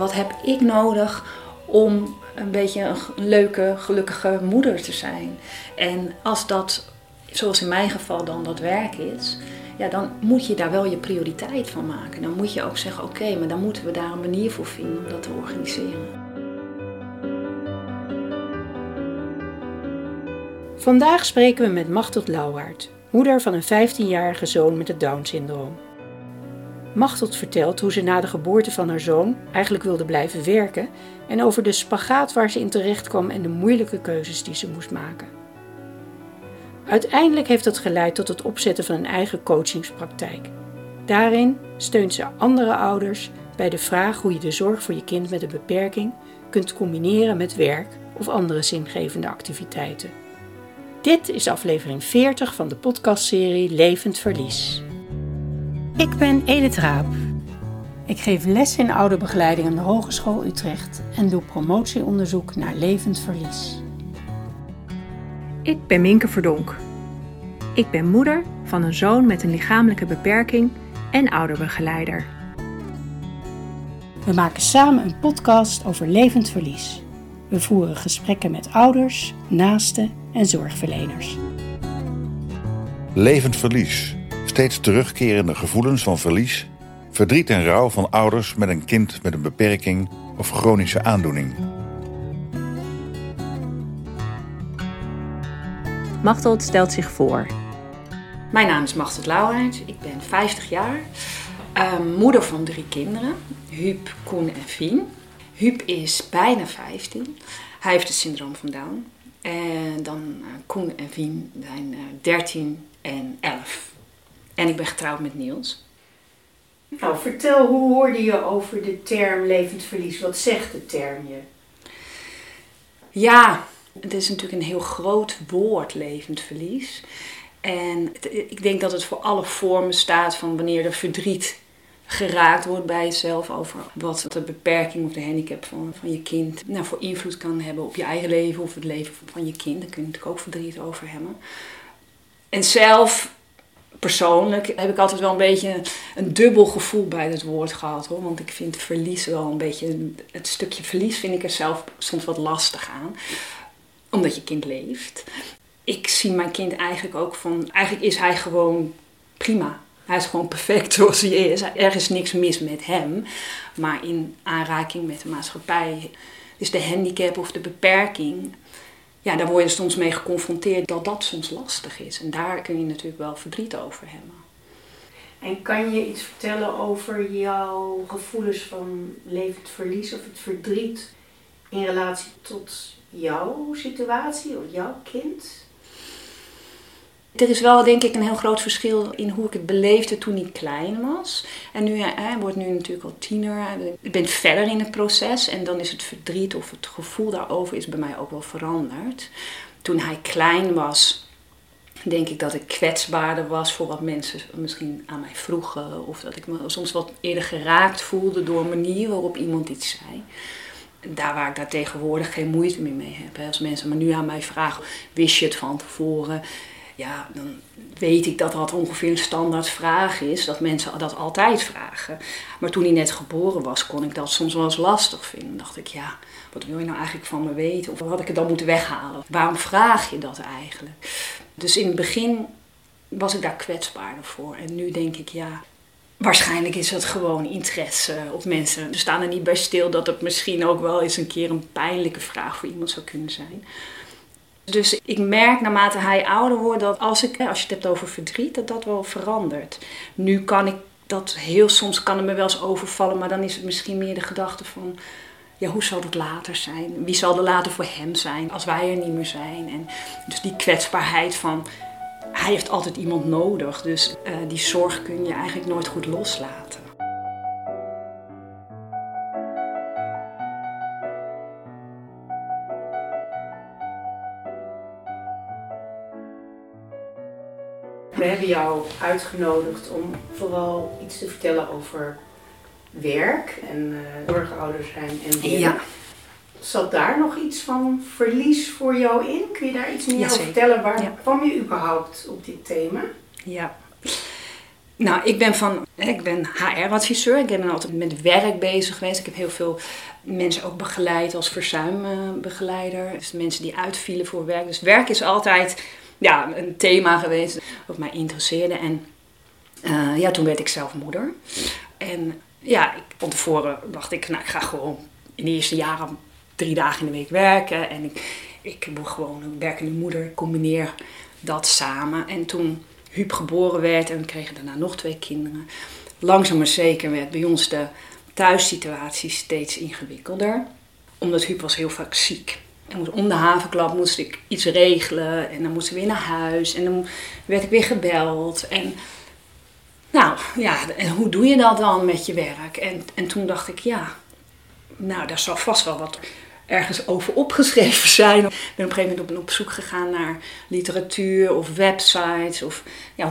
wat heb ik nodig om een beetje een leuke, gelukkige moeder te zijn? En als dat, zoals in mijn geval dan, dat werk is, ja, dan moet je daar wel je prioriteit van maken. Dan moet je ook zeggen, oké, maar dan moeten we daar een manier voor vinden om dat te organiseren. Vandaag spreken we met Machteld Louwaard, moeder van een 15-jarige zoon met het Down-syndroom. Machteld vertelt hoe ze na de geboorte van haar zoon eigenlijk wilde blijven werken en over de spagaat waar ze in terecht kwam en de moeilijke keuzes die ze moest maken. Uiteindelijk heeft dat geleid tot het opzetten van een eigen coachingspraktijk. Daarin steunt ze andere ouders bij de vraag hoe je de zorg voor je kind met een beperking kunt combineren met werk of andere zingevende activiteiten. Dit is aflevering 40 van de podcastserie Levend Verlies. Ik ben Edith Raap. Ik geef les in ouderbegeleiding aan de Hogeschool Utrecht en doe promotieonderzoek naar levend verlies. Ik ben Minke Verdonk. Ik ben moeder van een zoon met een lichamelijke beperking en ouderbegeleider. We maken samen een podcast over levend verlies. We voeren gesprekken met ouders, naasten en zorgverleners. Levend verlies. Steeds terugkerende gevoelens van verlies, verdriet en rouw van ouders met een kind met een beperking of chronische aandoening. Machteld stelt zich voor. Mijn naam is Machteld Louwaard, ik ben 50 jaar, moeder van 3 kinderen, Huub, Koen en Fien. Huub is bijna 15, hij heeft het syndroom van Down. En dan Koen en Fien zijn 13 en 11. En ik ben getrouwd met Niels. Nou, vertel, hoe hoorde je over de term levend verlies? Wat zegt de term je? Ja, het is natuurlijk een heel groot woord, levend verlies. En ik denk dat het voor alle vormen staat van wanneer er verdriet geraakt wordt bij jezelf over wat de beperking of de handicap van je kind nou, voor invloed kan hebben op je eigen leven of het leven van je kind. Daar kun je natuurlijk ook verdriet over hebben. En zelf... Persoonlijk heb ik altijd wel een beetje een dubbel gevoel bij het woord gehad, hoor. Want ik vind verlies wel een beetje, het stukje verlies vind ik er zelf soms wat lastig aan. Omdat je kind leeft. Ik zie mijn kind eigenlijk ook van, eigenlijk is hij gewoon prima. Hij is gewoon perfect zoals hij is. Er is niks mis met hem. Maar in aanraking met de maatschappij is de handicap of de beperking... Ja, daar word je soms mee geconfronteerd dat dat soms lastig is. En daar kun je natuurlijk wel verdriet over hebben. En kan je iets vertellen over jouw gevoelens van levend verlies of het verdriet in relatie tot jouw situatie of jouw kind? Er is wel, denk ik, een heel groot verschil in hoe ik het beleefde toen ik klein was. En nu, hij wordt nu natuurlijk al tiener. Ik ben verder in het proces en dan is het verdriet of het gevoel daarover is bij mij ook wel veranderd. Toen hij klein was, denk ik dat ik kwetsbaarder was voor wat mensen misschien aan mij vroegen. Of dat ik me soms wat eerder geraakt voelde door een manier waarop iemand iets zei. Daar waar ik daar tegenwoordig geen moeite meer mee heb. Als mensen me nu aan mij vragen, wist je het van tevoren... Ja, dan weet ik dat dat ongeveer een standaard vraag is, dat mensen dat altijd vragen. Maar toen hij net geboren was, kon ik dat soms wel eens lastig vinden. Dan dacht ik, ja, wat wil je nou eigenlijk van me weten? Of had ik het dan moeten weghalen? Waarom vraag je dat eigenlijk? Dus in het begin was ik daar kwetsbaarder voor. En nu denk ik, ja, waarschijnlijk is dat gewoon interesse op mensen. Ze staan er niet bij stil dat het misschien ook wel eens een keer een pijnlijke vraag voor iemand zou kunnen zijn. Dus ik merk naarmate hij ouder wordt dat als je het hebt over verdriet, dat dat wel verandert. Nu kan ik dat heel soms, kan het me wel eens overvallen, maar dan is het misschien meer de gedachte van, ja, hoe zal dat later zijn? Wie zal er later voor hem zijn als wij er niet meer zijn? En dus die kwetsbaarheid van, hij heeft altijd iemand nodig, dus die zorg kun je eigenlijk nooit goed loslaten. We hebben jou uitgenodigd om vooral iets te vertellen over werk en zorgouder zijn en werk. Ja. Zat daar nog iets van verlies voor jou in? Kun je daar iets meer over vertellen? Waar kwam je überhaupt op dit thema? Ja, Nou, ik ben HR-adviseur. Ik ben altijd met werk bezig geweest. Ik heb heel veel mensen ook begeleid als verzuimbegeleider. Dus mensen die uitvielen voor werk. Dus werk is altijd een thema geweest wat mij interesseerde. En toen werd ik zelf moeder. En van tevoren dacht ik, ik ga gewoon in de eerste jaren 3 dagen in de week werken. En ik ben gewoon een werkende moeder. Ik combineer dat samen. En toen Huub geboren werd en we kregen daarna nog 2 kinderen. Langzaam maar zeker werd bij ons de thuissituatie steeds ingewikkelder. Omdat Huub was heel vaak ziek. En om de havenklap moest ik iets regelen en dan moest ik weer naar huis. En dan werd ik weer gebeld. En hoe doe je dat dan met je werk? En toen dacht ik, daar zal vast wel wat ergens over opgeschreven zijn. Ik ben op een gegeven moment op zoek gegaan naar literatuur of websites. Of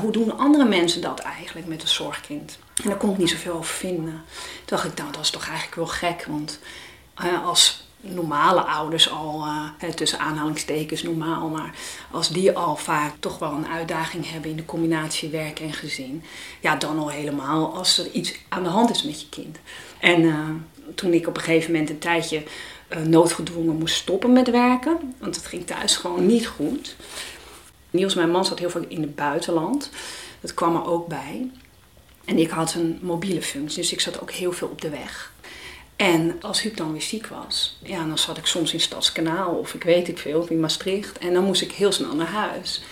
hoe doen andere mensen dat eigenlijk met een zorgkind? En daar kon ik niet zoveel over vinden. Toen dacht ik, dat is toch eigenlijk wel gek. Want als normale ouders al, tussen aanhalingstekens normaal, maar als die al vaak toch wel een uitdaging hebben in de combinatie werk en gezin. Dan al helemaal als er iets aan de hand is met je kind. En toen ik op een gegeven moment een tijdje noodgedwongen moest stoppen met werken. Want het ging thuis gewoon niet goed. Niels, mijn man, zat heel veel in het buitenland. Dat kwam er ook bij. En ik had een mobiele functie, dus ik zat ook heel veel op de weg. En als Huub dan weer ziek was, dan zat ik soms in Stadskanaal of of in Maastricht. En dan moest ik heel snel naar huis.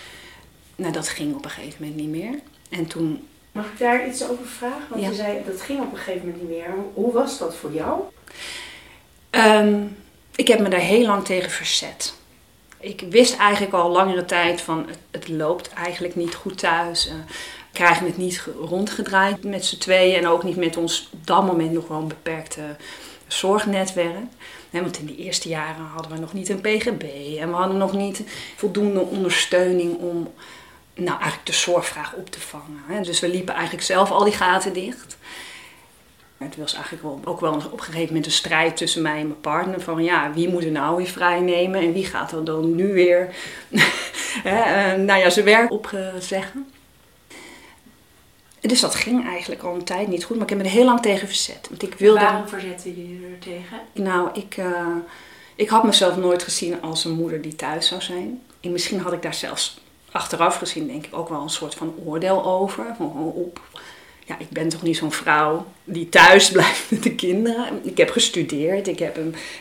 Nou, dat ging op een gegeven moment niet meer. En toen... Mag ik daar iets over vragen? Want je zei, dat ging op een gegeven moment niet meer. Hoe was dat voor jou? Ik heb me daar heel lang tegen verzet. Ik wist eigenlijk al langere tijd van het loopt eigenlijk niet goed thuis. We krijgen het niet rondgedraaid met z'n tweeën en ook niet met ons op dat moment nog wel een beperkte zorgnetwerk. Nee, want in die eerste jaren hadden we nog niet een PGB en we hadden nog niet voldoende ondersteuning om eigenlijk de zorgvraag op te vangen. Hè. Dus we liepen eigenlijk zelf al die gaten dicht. Het was eigenlijk ook wel op een gegeven moment een strijd tussen mij en mijn partner. Van wie moet er nou weer vrij nemen en wie gaat er dan nu weer zijn werk opzeggen. Dus dat ging eigenlijk al een tijd niet goed, maar ik heb me er heel lang tegen verzet. Want ik wilde... Waarom verzette je er tegen? Nou, ik had mezelf nooit gezien als een moeder die thuis zou zijn. En misschien had ik daar zelfs achteraf gezien, denk ik, ook wel een soort van oordeel over. Ik ben toch niet zo'n vrouw die thuis blijft met de kinderen. Ik heb gestudeerd, ik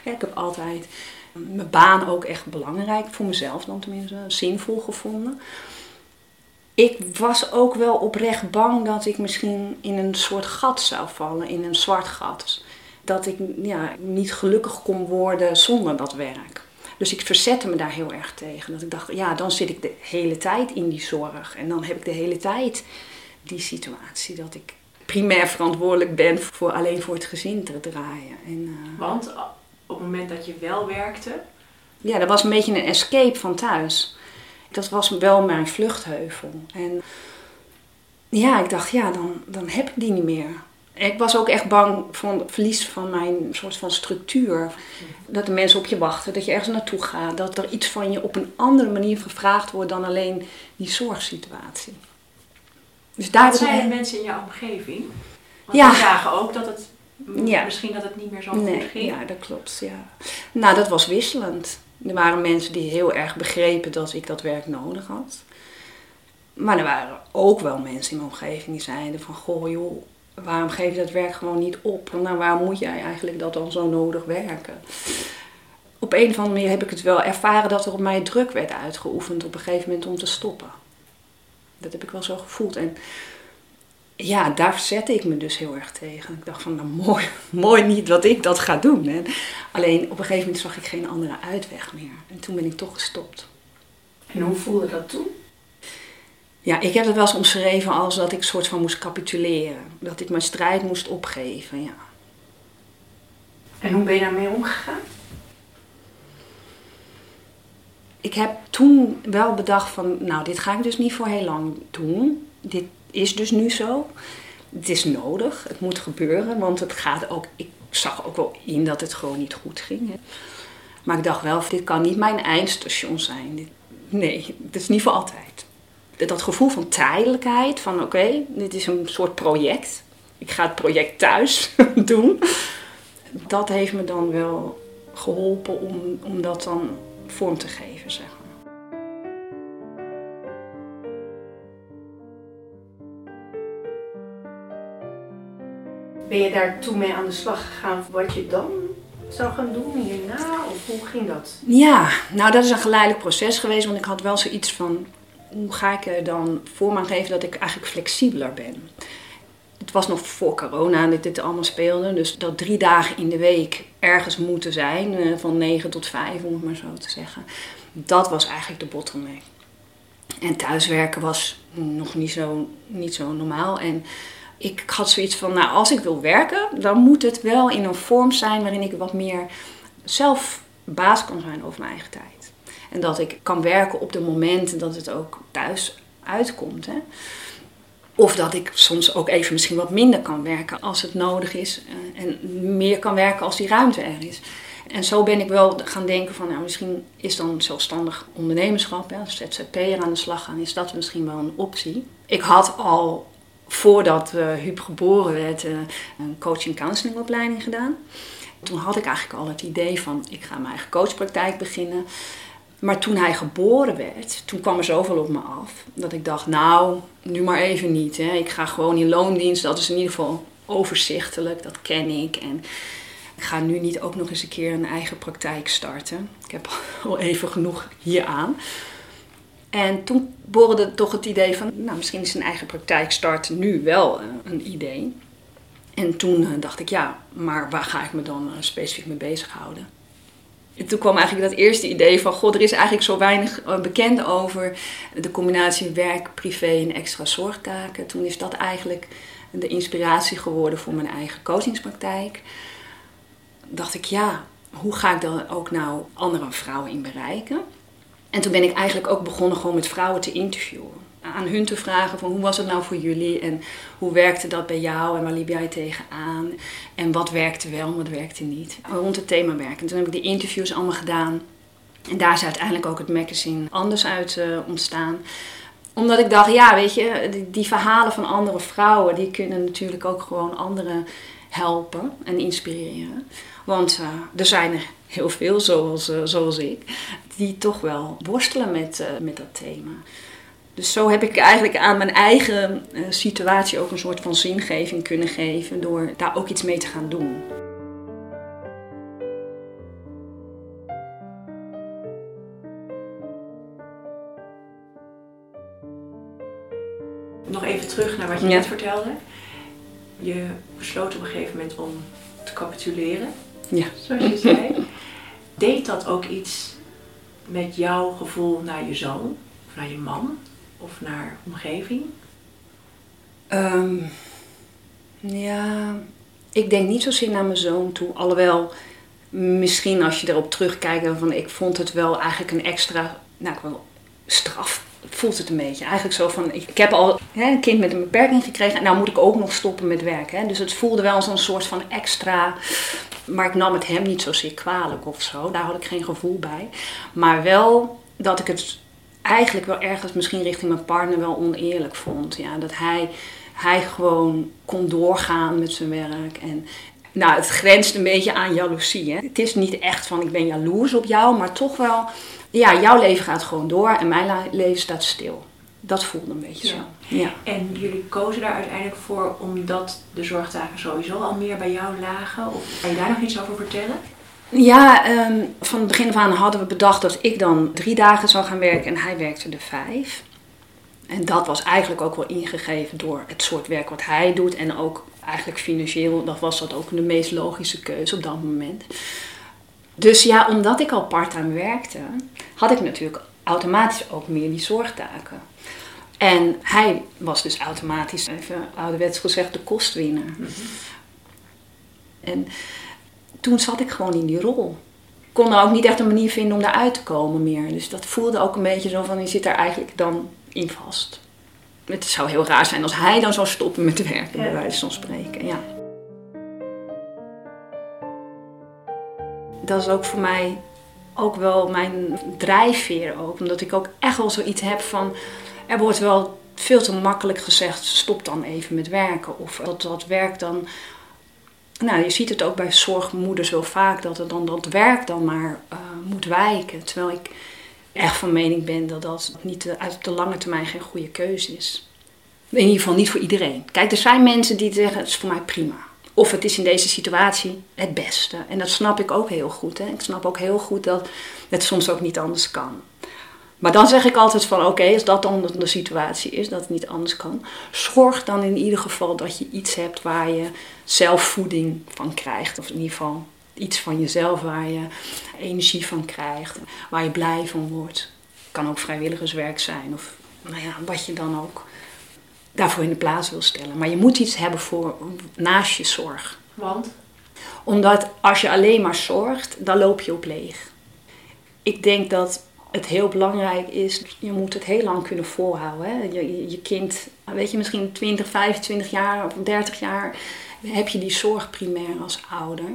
heb altijd mijn baan ook echt belangrijk, voor mezelf dan tenminste, zinvol gevonden. Ik was ook wel oprecht bang dat ik misschien in een soort gat zou vallen, in een zwart gat. Dat ik niet gelukkig kon worden zonder dat werk. Dus ik verzette me daar heel erg tegen. Dat ik dacht, dan zit ik de hele tijd in die zorg. En dan heb ik de hele tijd die situatie dat ik primair verantwoordelijk ben voor alleen voor het gezin te draaien. Want op het moment dat je wel werkte? Ja, dat was een beetje een escape van thuis. Dat was wel mijn vluchtheuvel. En ik dacht, dan heb ik die niet meer. Ik was ook echt bang van het verlies van mijn soort van structuur. Dat de mensen op je wachten, dat je ergens naartoe gaat. Dat er iets van je op een andere manier gevraagd wordt dan alleen die zorgsituatie. Dus daar zijn de mensen in jouw omgeving. Want die vragen ook dat het misschien dat het niet meer zo goed ging. Ja, dat klopt. Ja. Nou, dat was wisselend. Er waren mensen die heel erg begrepen dat ik dat werk nodig had. Maar er waren ook wel mensen in mijn omgeving die zeiden van... Goh joh, waarom geef je dat werk gewoon niet op? Nou, waarom moet jij eigenlijk dat dan zo nodig werken? Op een of andere manier heb ik het wel ervaren dat er op mij druk werd uitgeoefend op een gegeven moment om te stoppen. Dat heb ik wel zo gevoeld. En daar verzette ik me dus heel erg tegen. Ik dacht van, mooi niet dat ik dat ga doen. Hè. Alleen op een gegeven moment zag ik geen andere uitweg meer. En toen ben ik toch gestopt. En hoe voelde dat toen? Ja, ik heb het wel eens omschreven als dat ik soort van moest capituleren. Dat ik mijn strijd moest opgeven, En hoe ben je daarmee omgegaan? Ik heb toen wel bedacht van, dit ga ik dus niet voor heel lang doen. Dit is dus nu zo. Het is nodig. Het moet gebeuren. Want het gaat ook... Ik zag ook wel in dat het gewoon niet goed ging. Hè. Maar ik dacht wel, dit kan niet mijn eindstation zijn. Nee, dat is niet voor altijd. dat gevoel van tijdelijkheid. Van oké, dit is een soort project. Ik ga het project thuis doen. Dat heeft me dan wel geholpen om dat dan vorm te geven, zeg maar. Ben je daar toen mee aan de slag gegaan voor wat je dan zou gaan doen hierna? Of hoe ging dat? Ja, nou dat is een geleidelijk proces geweest. Want ik had wel zoiets van, hoe ga ik er dan vorm aan geven dat ik eigenlijk flexibeler ben? Het was nog voor corona dat dit allemaal speelde. Dus dat 3 dagen in de week ergens moeten zijn. Van 9 tot 5, om het maar zo te zeggen. Dat was eigenlijk de bottleneck. En thuiswerken was nog niet zo normaal. En ik had zoiets van, nou als ik wil werken, dan moet het wel in een vorm zijn waarin ik wat meer zelf baas kan zijn over mijn eigen tijd. En dat ik kan werken op de momenten dat het ook thuis uitkomt. Hè. Of dat ik soms ook even misschien wat minder kan werken als het nodig is. En meer kan werken als die ruimte er is. En zo ben ik wel gaan denken van, nou misschien is dan zelfstandig ondernemerschap, hè, als ZZP'er aan de slag gaan, is dat misschien wel een optie. Ik had al, voordat Huub geboren werd, een coaching-counselingopleiding gedaan. Toen had ik eigenlijk al het idee van, ik ga mijn eigen coachpraktijk beginnen. Maar toen hij geboren werd, toen kwam er zoveel op me af. Dat ik dacht, nou, nu maar even niet. Hè. Ik ga gewoon in loondienst, dat is in ieder geval overzichtelijk, dat ken ik. En ik ga nu niet ook nog eens een keer een eigen praktijk starten. Ik heb al even genoeg hieraan. En toen borrelde toch het idee van, nou misschien is een eigen praktijk start nu wel een idee. En toen dacht ik, ja, maar waar ga ik me dan specifiek mee bezighouden? En toen kwam eigenlijk dat eerste idee van, god, er is eigenlijk zo weinig bekend over de combinatie werk, privé en extra zorgtaken. Toen is dat eigenlijk de inspiratie geworden voor mijn eigen coachingspraktijk. Dacht ik, ja, hoe ga ik dan ook nou andere vrouwen in bereiken? En toen ben ik eigenlijk ook begonnen gewoon met vrouwen te interviewen. Aan hun te vragen van, hoe was het nou voor jullie en hoe werkte dat bij jou en waar liep jij tegenaan? En wat werkte wel en wat werkte niet? Rond het thema werk. En toen heb ik die interviews allemaal gedaan. En daar is uiteindelijk ook het magazine Anders uit ontstaan. Omdat ik dacht, ja weet je, die verhalen van andere vrouwen, die kunnen natuurlijk ook gewoon anderen helpen en inspireren. Want er zijn er heel veel, zoals ik, die toch wel worstelen met dat thema. Dus zo heb ik eigenlijk aan mijn eigen situatie ook een soort van zingeving kunnen geven door daar ook iets mee te gaan doen. Nog even terug naar wat je net vertelde. Je besloot op een gegeven moment om te capituleren, zoals je zei. Deed dat ook iets met jouw gevoel naar je zoon, of naar je man, of naar omgeving? Ja, ik denk niet zozeer naar mijn zoon toe. Alhoewel, misschien als je erop terugkijkt, van ik vond het wel eigenlijk een extra, straf. Voelt het een beetje. Eigenlijk zo van, ik heb al een kind met een beperking gekregen en nou moet ik ook nog stoppen met werken. Hè? Dus het voelde wel als een soort van extra, maar ik nam het hem niet zozeer kwalijk of zo. Daar had ik geen gevoel bij. Maar wel dat ik het eigenlijk wel ergens misschien richting mijn partner wel oneerlijk vond. Ja? Dat hij gewoon kon doorgaan met zijn werk en... Nou, het grenst een beetje aan jaloezie. Hè? Het is niet echt van ik ben jaloers op jou, maar toch wel, ja, jouw leven gaat gewoon door en mijn leven staat stil. Dat voelde een beetje zo. Ja. En jullie kozen daar uiteindelijk voor omdat de zorgtaken sowieso al meer bij jou lagen? Of kan je daar nog iets over vertellen? Ja, van het begin af aan hadden we bedacht dat ik dan 3 dagen zou gaan werken en hij werkte er 5. En dat was eigenlijk ook wel ingegeven door het soort werk wat hij doet. En ook eigenlijk financieel, dat was dat ook de meest logische keuze op dat moment. Dus ja, omdat ik al parttime werkte, had ik natuurlijk automatisch ook meer die zorgtaken. En hij was dus automatisch, even ouderwets gezegd, de kostwinner. Mm-hmm. En toen zat ik gewoon in die rol. Ik kon er ook niet echt een manier vinden om daaruit te komen meer. Dus dat voelde ook een beetje zo van, je zit daar eigenlijk dan in vast. Het zou heel raar zijn als hij dan zou stoppen met werken, bij wijze van spreken. Ja. Dat is ook voor mij ook wel mijn drijfveer ook. Omdat ik ook echt wel zoiets heb van, Er wordt wel veel te makkelijk gezegd, stop dan even met werken. Of dat werk dan... Nou, je ziet het ook bij zorgmoeders wel vaak, dat er dan dat werk dan maar moet wijken. Terwijl ik echt van mening ben dat dat niet uit de lange termijn geen goede keuze is. In ieder geval niet voor iedereen. Kijk, er zijn mensen die zeggen, het is voor mij prima. Of het is in deze situatie het beste. En dat snap ik ook heel goed. Hè? Ik snap ook heel goed dat het soms ook niet anders kan. Maar dan zeg ik altijd van oké, als dat dan de situatie is, dat het niet anders kan. Zorg dan in ieder geval dat je iets hebt waar je zelfvoeding van krijgt. Of in ieder geval iets van jezelf waar je energie van krijgt. Waar je blij van wordt. Kan ook vrijwilligerswerk zijn. Of nou ja, wat je dan ook daarvoor in de plaats wil stellen. Maar je moet iets hebben voor naast je zorg. Want? Omdat als je alleen maar zorgt, dan loop je op leeg. Ik denk dat het heel belangrijk is, je moet het heel lang kunnen volhouden. Hè? Je kind, weet je, misschien 20, 25 jaar of 30 jaar heb je die zorg primair als ouder.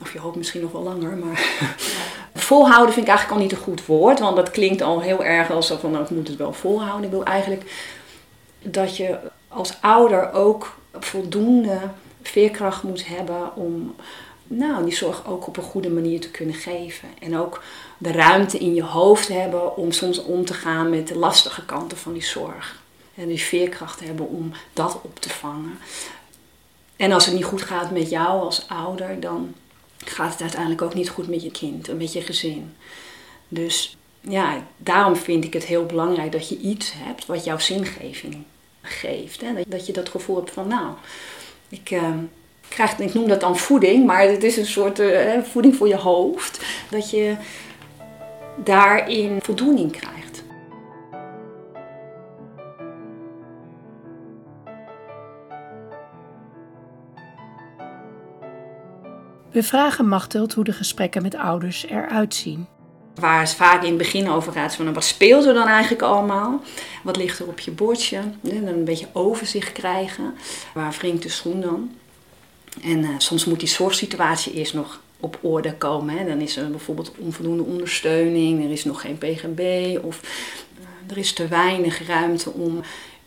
Of je hoopt misschien nog wel langer, maar ja. Volhouden vind ik eigenlijk al niet een goed woord. Want dat klinkt al heel erg alsof van, nou, ik moet het wel volhouden. Ik wil eigenlijk dat je als ouder ook voldoende veerkracht moet hebben om... Nou, die zorg ook op een goede manier te kunnen geven. En ook de ruimte in je hoofd hebben om soms om te gaan met de lastige kanten van die zorg. En die veerkracht hebben om dat op te vangen. En als het niet goed gaat met jou als ouder, dan gaat het uiteindelijk ook niet goed met je kind en met je gezin. Dus ja, daarom vind ik het heel belangrijk dat je iets hebt wat jouw zingeving geeft. Hè? Dat je dat gevoel hebt van, nou, ik noem dat dan voeding, maar het is een soort voeding voor je hoofd. Dat je daarin voldoening krijgt. We vragen Machteld hoe de gesprekken met ouders eruit zien. Waar het vaak in het begin over gaat, van wat speelt er dan eigenlijk allemaal? Wat ligt er op je bordje? En een beetje overzicht krijgen. Waar wringt de schoen dan? En soms moet die zorgsituatie eerst nog op orde komen. Hè. Dan is er bijvoorbeeld onvoldoende ondersteuning, er is nog geen pgb of er is te weinig ruimte om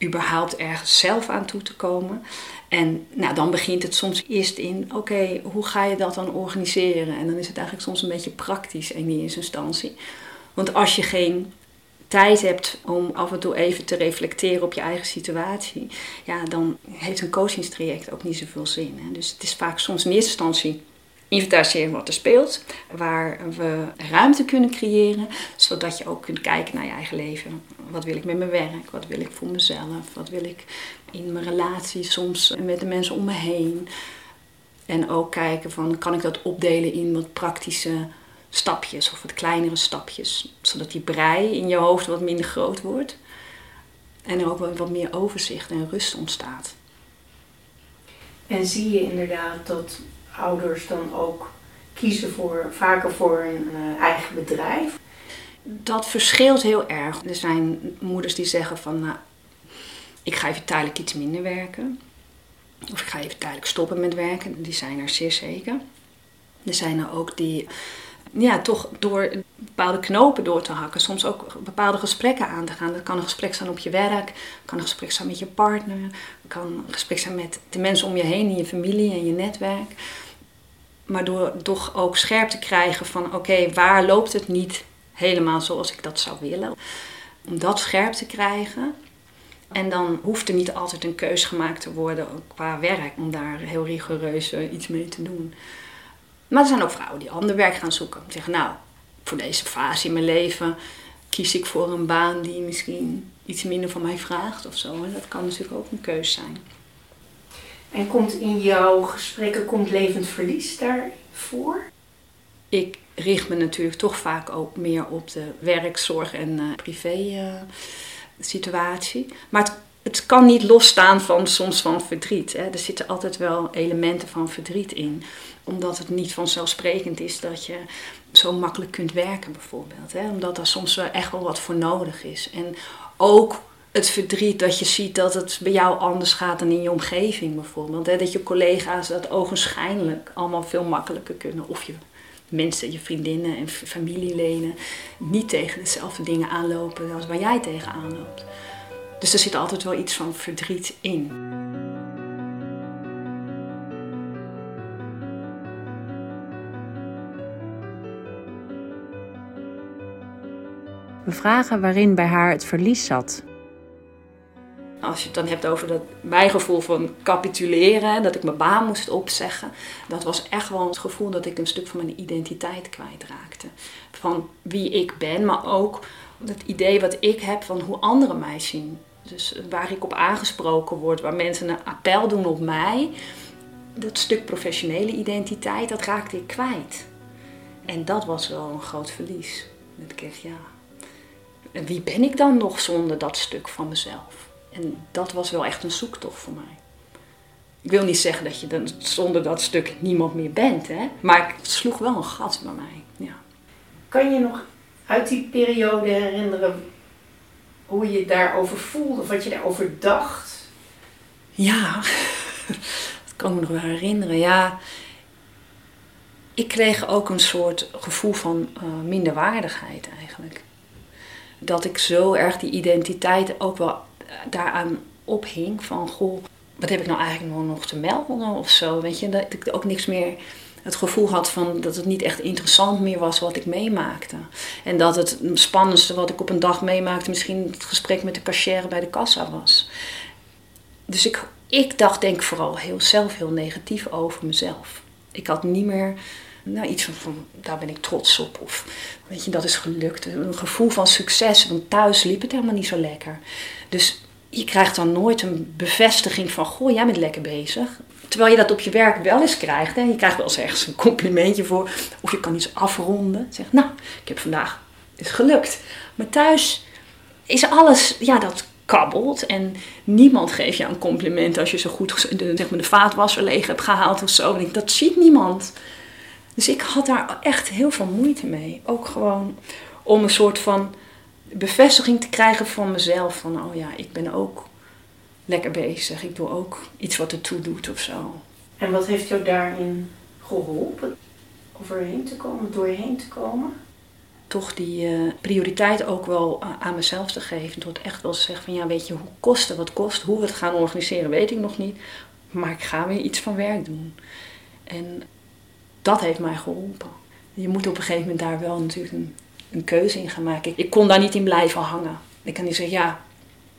überhaupt ergens zelf aan toe te komen. En nou, dan begint het soms eerst in, oké, hoe ga je dat dan organiseren? En dan is het eigenlijk soms een beetje praktisch in die eerste instantie. Want als je geen tijd hebt om af en toe even te reflecteren op je eigen situatie, ja, dan heeft een coachingstraject ook niet zoveel zin. Hè? Dus het is vaak soms in eerste instantie inventariseren wat er speelt, waar we ruimte kunnen creëren, zodat je ook kunt kijken naar je eigen leven. Wat wil ik met mijn werk? Wat wil ik voor mezelf? Wat wil ik in mijn relatie soms met de mensen om me heen? En ook kijken van, kan ik dat opdelen in wat praktische stapjes of wat kleinere stapjes, zodat die brei in je hoofd wat minder groot wordt en er ook wat meer overzicht en rust ontstaat. En zie je inderdaad dat ouders dan ook kiezen vaker voor een eigen bedrijf? Dat verschilt heel erg. Er zijn moeders die zeggen van, nou, ik ga even tijdelijk iets minder werken of ik ga even tijdelijk stoppen met werken. Die zijn er zeer zeker. Er zijn er ook die... Ja, toch door bepaalde knopen door te hakken. Soms ook bepaalde gesprekken aan te gaan. Dat kan een gesprek zijn op je werk. Kan een gesprek zijn met je partner. Kan een gesprek zijn met de mensen om je heen. In je familie en je netwerk. Maar door toch ook scherp te krijgen van oké, waar loopt het niet helemaal zoals ik dat zou willen. Om dat scherp te krijgen. En dan hoeft er niet altijd een keus gemaakt te worden qua werk. Om daar heel rigoureus iets mee te doen. Maar er zijn ook vrouwen die ander werk gaan zoeken. Die zeggen, nou, voor deze fase in mijn leven kies ik voor een baan die misschien iets minder van mij vraagt of zo. En dat kan natuurlijk ook een keus zijn. En komt in jouw gesprekken levend verlies daarvoor? Ik richt me natuurlijk toch vaak ook meer op de werk, zorg en privé situatie. Maar het kan niet losstaan van soms van verdriet. Hè. Er zitten altijd wel elementen van verdriet in. Omdat het niet vanzelfsprekend is dat je zo makkelijk kunt werken bijvoorbeeld. Hè. Omdat daar soms echt wel wat voor nodig is. En ook het verdriet dat je ziet dat het bij jou anders gaat dan in je omgeving bijvoorbeeld. Hè. Dat je collega's dat ogenschijnlijk allemaal veel makkelijker kunnen. Of je mensen, je vriendinnen en familieleden niet tegen dezelfde dingen aanlopen als waar jij tegenaan loopt. Dus er zit altijd wel iets van verdriet in. We vragen waarin bij haar het verlies zat. Als je het dan hebt over mijn gevoel van capituleren, dat ik mijn baan moest opzeggen. Dat was echt wel het gevoel dat ik een stuk van mijn identiteit kwijtraakte. Van wie ik ben, maar ook het idee wat ik heb van hoe anderen mij zien. Dus waar ik op aangesproken word, waar mensen een appel doen op mij. Dat stuk professionele identiteit, dat raakte ik kwijt. En dat was wel een groot verlies. Dat ik dacht, ja, en wie ben ik dan nog zonder dat stuk van mezelf? En dat was wel echt een zoektocht voor mij. Ik wil niet zeggen dat je dan zonder dat stuk niemand meer bent, hè? Maar het sloeg wel een gat bij mij. Ja. Kan je nog uit die periode herinneren hoe je daarover voelde, of wat je daarover dacht? Ja, dat kan ik me nog wel herinneren. Ja, ik kreeg ook een soort gevoel van minderwaardigheid eigenlijk. Dat ik zo erg die identiteit ook wel daaraan ophing van, goh, wat heb ik nou eigenlijk nog te melden of zo, weet je, dat ik ook niks meer het gevoel had van dat het niet echt interessant meer was wat ik meemaakte en dat het spannendste wat ik op een dag meemaakte misschien het gesprek met de cashier bij de kassa was. Dus ik dacht denk vooral heel negatief over mezelf. Ik had niet meer iets van daar ben ik trots op of weet je, dat is gelukt. Een gevoel van succes, want thuis liep het helemaal niet zo lekker. Dus je krijgt dan nooit een bevestiging van, goh, jij bent lekker bezig. Terwijl je dat op je werk wel eens krijgt. Hè? Je krijgt wel eens ergens een complimentje voor. Of je kan iets afronden. Zeg, nou, ik heb vandaag, is gelukt. Maar thuis is alles, ja, dat kabbelt. En niemand geeft je een compliment als je zo goed de vaatwasser leeg hebt gehaald of zo. En dat ziet niemand. Dus ik had daar echt heel veel moeite mee. Ook gewoon om een soort van bevestiging te krijgen van mezelf. Van, oh ja, ik ben ook lekker bezig. Ik doe ook iets wat ertoe doet of zo. En wat heeft jou daarin geholpen? Doorheen te komen? Toch die prioriteit ook wel aan mezelf te geven. Door het echt wel te zeggen van, ja, weet je, hoe kosten wat kost. Hoe we het gaan organiseren weet ik nog niet. Maar ik ga weer iets van werk doen. En dat heeft mij geholpen. Je moet op een gegeven moment daar wel natuurlijk een keuze in gaan maken. Ik kon daar niet in blijven hangen. Ik kan niet zeggen, ja,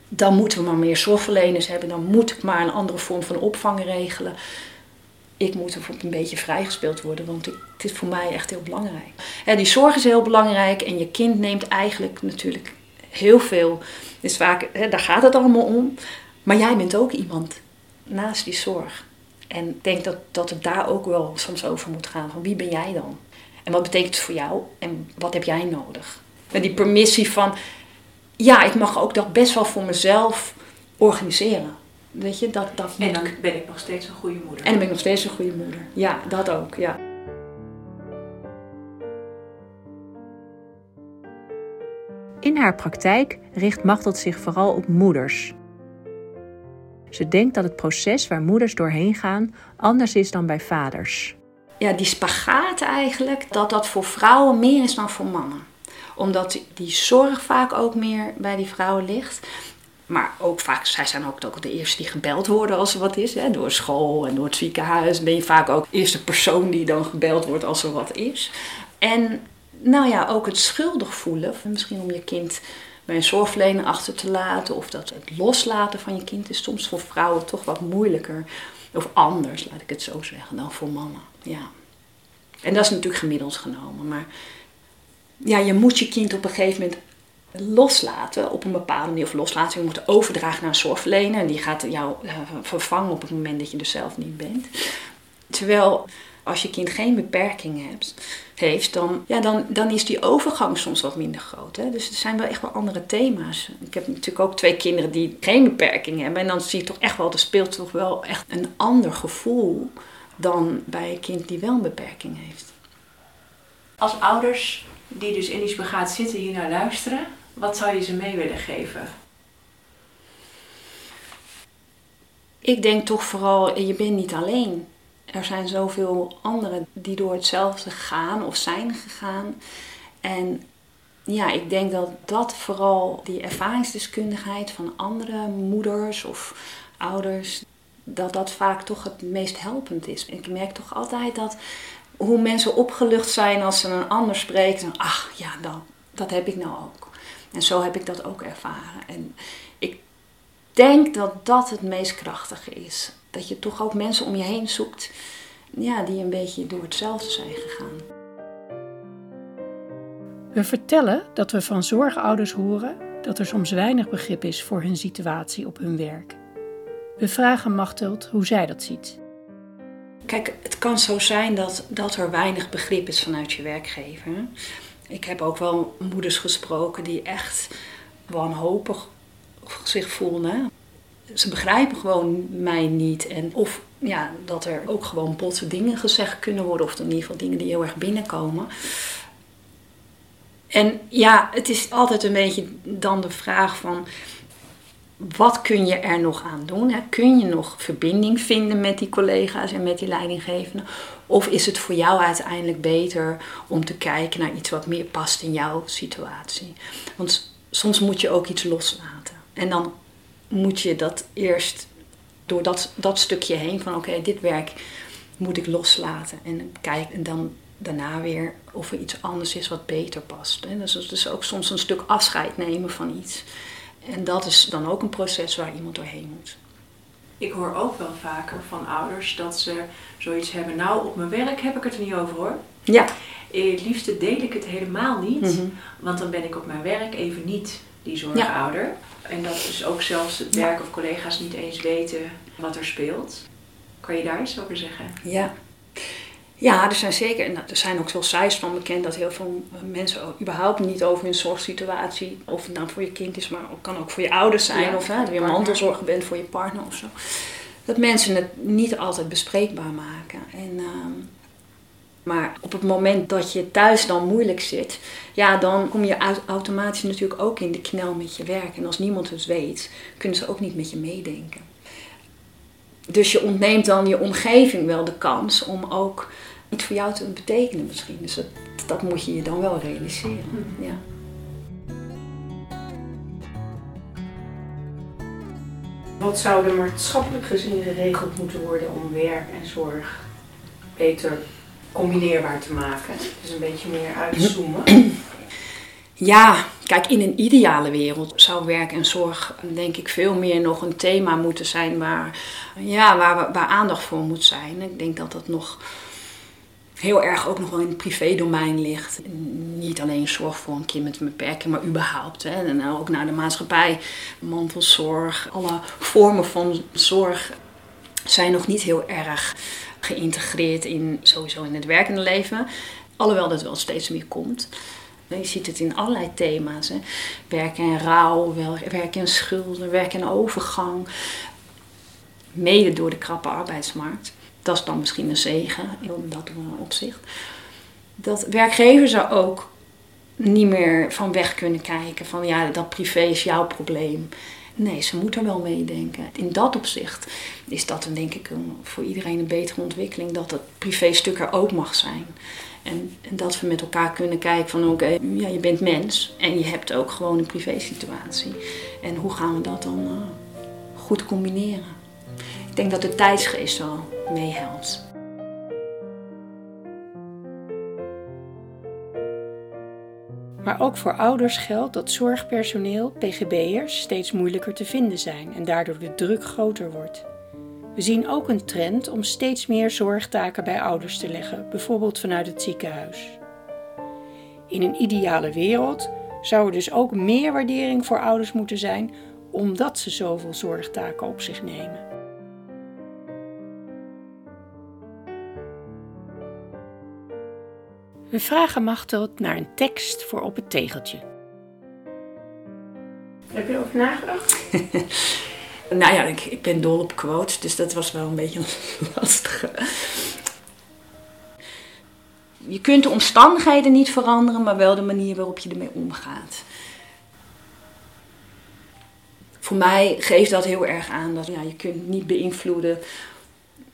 dan moeten we maar meer zorgverleners hebben. Dan moet ik maar een andere vorm van opvang regelen. Ik moet een beetje vrijgespeeld worden, want het is voor mij echt heel belangrijk. Ja, die zorg is heel belangrijk en je kind neemt eigenlijk natuurlijk heel veel. Dus vaak, hè, daar gaat het allemaal om. Maar jij bent ook iemand naast die zorg. En ik denk dat het daar ook wel soms over moet gaan. Van wie ben jij dan? En wat betekent het voor jou? En wat heb jij nodig? Met die permissie van, ja, ik mag ook dat best wel voor mezelf organiseren. Weet je, dat moet. En dan ben ik nog steeds een goede moeder. En dan ben ik nog steeds een goede moeder. Ja, dat ook, ja. In haar praktijk richt Machteld zich vooral op moeders. Ze denkt dat het proces waar moeders doorheen gaan anders is dan bij vaders. Ja, die spagaat eigenlijk, dat voor vrouwen meer is dan voor mannen. Omdat die zorg vaak ook meer bij die vrouwen ligt. Maar ook vaak, zij zijn ook de eerste die gebeld worden als er wat is. Hè? Door school en door het ziekenhuis ben je vaak ook de eerste persoon die dan gebeld wordt als er wat is. En nou ja, ook het schuldig voelen, misschien om je kind bij een zorgverlener achter te laten. Of dat het loslaten van je kind is soms voor vrouwen toch wat moeilijker. Of anders, laat ik het zo zeggen, dan voor mannen. Ja. En dat is natuurlijk gemiddeld genomen. Maar ja, je moet je kind op een gegeven moment loslaten op een bepaalde manier. Of loslaten, je moet overdragen naar een zorgverlener. En die gaat jou vervangen op het moment dat je er zelf niet bent. Terwijl als je kind geen beperking heeft, dan is die overgang soms wat minder groot. Hè? Dus er zijn wel echt wel andere thema's. Ik heb natuurlijk ook 2 kinderen die geen beperking hebben. En dan zie je toch echt wel, er speelt toch wel echt een ander gevoel dan bij een kind die wel een beperking heeft. Als ouders die dus in die spagaat zitten hier naar luisteren, wat zou je ze mee willen geven? Ik denk toch vooral, je bent niet alleen. Er zijn zoveel anderen die door hetzelfde gaan of zijn gegaan. En Ja, ik denk dat dat vooral die ervaringsdeskundigheid van andere moeders of ouders, dat dat vaak toch het meest helpend is. Ik merk toch altijd dat hoe mensen opgelucht zijn als ze een ander spreekt. Dan, ach ja, dan, dat heb ik nou ook. En zo heb ik dat ook ervaren. En ik denk dat dat het meest krachtige is. Dat je toch ook mensen om je heen zoekt, ja, die een beetje door hetzelfde zijn gegaan. We vertellen dat we van zorgouders horen dat er soms weinig begrip is voor hun situatie op hun werk. We vragen Machteld hoe zij dat ziet. Kijk, het kan zo zijn dat er weinig begrip is vanuit je werkgever. Ik heb ook wel moeders gesproken die echt wanhopig zich voelden. Ze begrijpen gewoon mij niet. En of ja, dat er ook gewoon botse dingen gezegd kunnen worden. Of in ieder geval dingen die heel erg binnenkomen. En ja, het is altijd een beetje dan de vraag van, wat kun je er nog aan doen? Kun je nog verbinding vinden met die collega's en met die leidinggevenden? Of is het voor jou uiteindelijk beter om te kijken naar iets wat meer past in jouw situatie? Want soms moet je ook iets loslaten. En dan moet je dat eerst door dat stukje heen van oké, dit werk moet ik loslaten. En kijk, en dan daarna weer of er iets anders is wat beter past. Dus het is ook soms een stuk afscheid nemen van iets. En dat is dan ook een proces waar iemand doorheen moet. Ik hoor ook wel vaker van ouders dat ze zoiets hebben. Nou, op mijn werk heb ik het er niet over hoor. Ja. Het liefste deel ik het helemaal niet. Mm-hmm. Want dan ben ik op mijn werk even niet die zorgouder. Ja. En dat is ook zelfs het werk of collega's niet eens weten wat er speelt. Kan je daar iets over zeggen? Ja. Ja, er zijn zeker, en er zijn ook wel cijfers van bekend, dat heel veel mensen überhaupt niet over hun zorgsituatie, of het nou voor je kind is, maar het kan ook voor je ouders zijn, ja, of dat je mantelzorger bent voor je partner of zo. Dat mensen het niet altijd bespreekbaar maken. En, maar op het moment dat je thuis dan moeilijk zit, ja, dan kom je automatisch natuurlijk ook in de knel met je werk. En als niemand het weet, kunnen ze ook niet met je meedenken. Dus je ontneemt dan je omgeving wel de kans om ook iets voor jou te betekenen misschien. Dus dat moet je je dan wel realiseren. Ja. Wat zou er maatschappelijk gezien geregeld moeten worden om werk en zorg beter combineerbaar te maken? Dus een beetje meer uitzoomen. Ja, kijk, in een ideale wereld zou werk en zorg denk ik veel meer nog een thema moeten zijn waar aandacht voor moet zijn. Ik denk dat dat nog heel erg ook nog wel in het privédomein ligt. Niet alleen zorg voor een kind met een beperking, maar überhaupt. Hè. En ook naar de maatschappij, mantelzorg, alle vormen van zorg zijn nog niet heel erg geïntegreerd in sowieso in het werkende leven. Alhoewel dat wel steeds meer komt. Je ziet het in allerlei thema's. Hè. Werk en rouw, werk en schulden, werk en overgang. Mede door de krappe arbeidsmarkt. Dat is dan misschien een zegen in dat opzicht. Dat werkgevers er ook niet meer van weg kunnen kijken. Van ja, dat privé is jouw probleem. Nee, ze moeten er wel meedenken. In dat opzicht is dat dan denk ik voor iedereen een betere ontwikkeling. Dat het privéstuk er ook mag zijn. En dat we met elkaar kunnen kijken van oké, ja, je bent mens en je hebt ook gewoon een privésituatie. En hoe gaan we dat dan goed combineren? Ik denk dat de tijdsgeest wel meehelpt. Maar ook voor ouders geldt dat zorgpersoneel, pgb'ers, steeds moeilijker te vinden zijn en daardoor de druk groter wordt. We zien ook een trend om steeds meer zorgtaken bij ouders te leggen, bijvoorbeeld vanuit het ziekenhuis. In een ideale wereld zou er dus ook meer waardering voor ouders moeten zijn, omdat ze zoveel zorgtaken op zich nemen. We vragen Machteld naar een tekst voor op het tegeltje. Heb je erover nagedacht? Nou ja, ik ben dol op quotes, dus dat was wel een beetje lastig. Je kunt de omstandigheden niet veranderen, maar wel de manier waarop je ermee omgaat. Voor mij geeft dat heel erg aan dat ja, je kunt niet beïnvloeden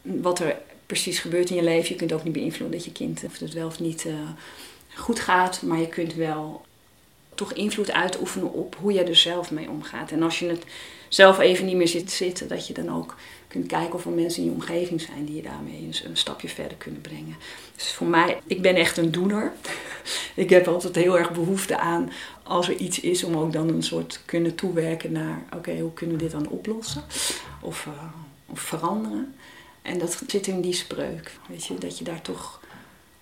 wat er precies gebeurt in je leven. Je kunt ook niet beïnvloeden dat je kind of het wel of niet goed gaat, maar je kunt wel toch invloed uitoefenen op hoe je er zelf mee omgaat. En als je het zelf even niet meer ziet zitten, dat je dan ook kunt kijken of er mensen in je omgeving zijn die je daarmee een stapje verder kunnen brengen. Dus voor mij, ik ben echt een doener. Ik heb altijd heel erg behoefte aan, als er iets is, om ook dan een soort kunnen toewerken naar, oké, hoe kunnen we dit dan oplossen of veranderen. En dat zit in die spreuk, weet je, dat je daar toch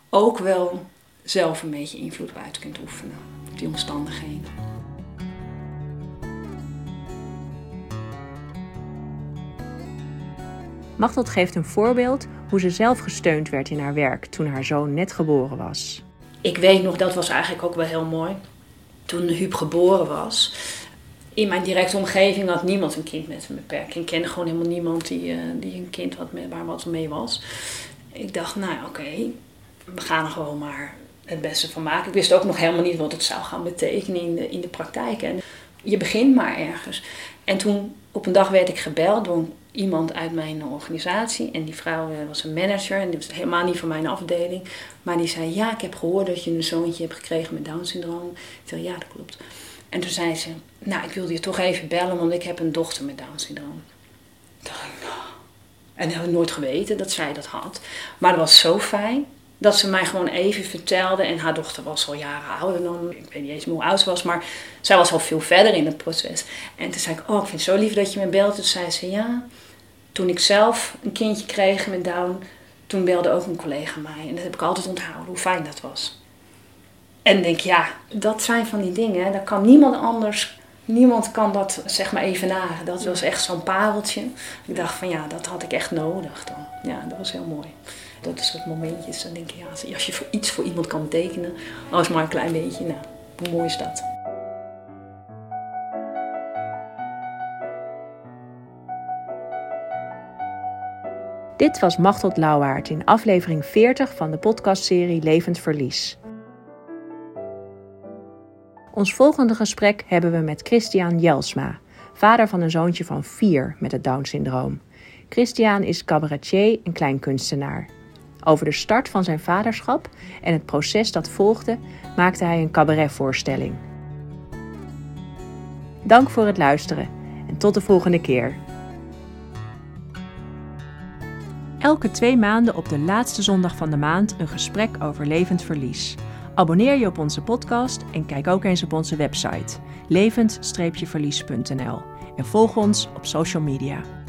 ook wel zelf een beetje invloed op uit kunt oefenen, op die omstandigheden. Machteld geeft een voorbeeld hoe ze zelf gesteund werd in haar werk toen haar zoon net geboren was. Ik weet nog, dat was eigenlijk ook wel heel mooi. Toen Huub geboren was, in mijn directe omgeving had niemand een kind met een beperking. Ik kende gewoon helemaal niemand die een kind had waar wat mee was. Ik dacht, nou oké, we gaan er gewoon maar het beste van maken. Ik wist ook nog helemaal niet wat het zou gaan betekenen in de praktijk. En je begint maar ergens. En toen op een dag werd ik gebeld door iemand uit mijn organisatie. En die vrouw was een manager en die was helemaal niet van mijn afdeling. Maar die zei, ja, ik heb gehoord dat je een zoontje hebt gekregen met Down-syndroom. Ik zei, ja, dat klopt. En toen zei ze, nou, ik wilde je toch even bellen, want ik heb een dochter met Down-syndroom. Toen dacht ik, nou. En dat had ik nooit geweten dat zij dat had. Maar dat was zo fijn dat ze mij gewoon even vertelde. En haar dochter was al jaren ouder dan, ik weet niet eens hoe oud ze was, maar zij was al veel verder in het proces. En toen zei ik, oh, ik vind het zo lief dat je me belt. Toen zei ze, ja, toen ik zelf een kindje kreeg met Down, toen belde ook een collega mij. En dat heb ik altijd onthouden, hoe fijn dat was. En ik denk, ja, dat zijn van die dingen. Dat kan niemand anders, niemand kan dat zeg maar evenaren. Dat was echt zo'n pareltje. Ik dacht van, ja, dat had ik echt nodig dan. Ja, dat was heel mooi. Dat is het momentjes. Dan denk je, ja, als je voor iets voor iemand kan betekenen, als maar een klein beetje, nou, hoe mooi is dat? Dit was Machteld Louwaard in aflevering 40 van de podcastserie Levend Verlies. Ons volgende gesprek hebben we met Christian Jelsma, vader van een zoontje van 4 met het Down-syndroom. Christian is cabaretier en kleinkunstenaar. Over de start van zijn vaderschap en het proces dat volgde maakte hij een cabaretvoorstelling. Dank voor het luisteren en tot de volgende keer. Elke 2 maanden op de laatste zondag van de maand een gesprek over levend verlies. Abonneer je op onze podcast en kijk ook eens op onze website levend-verlies.nl en volg ons op social media.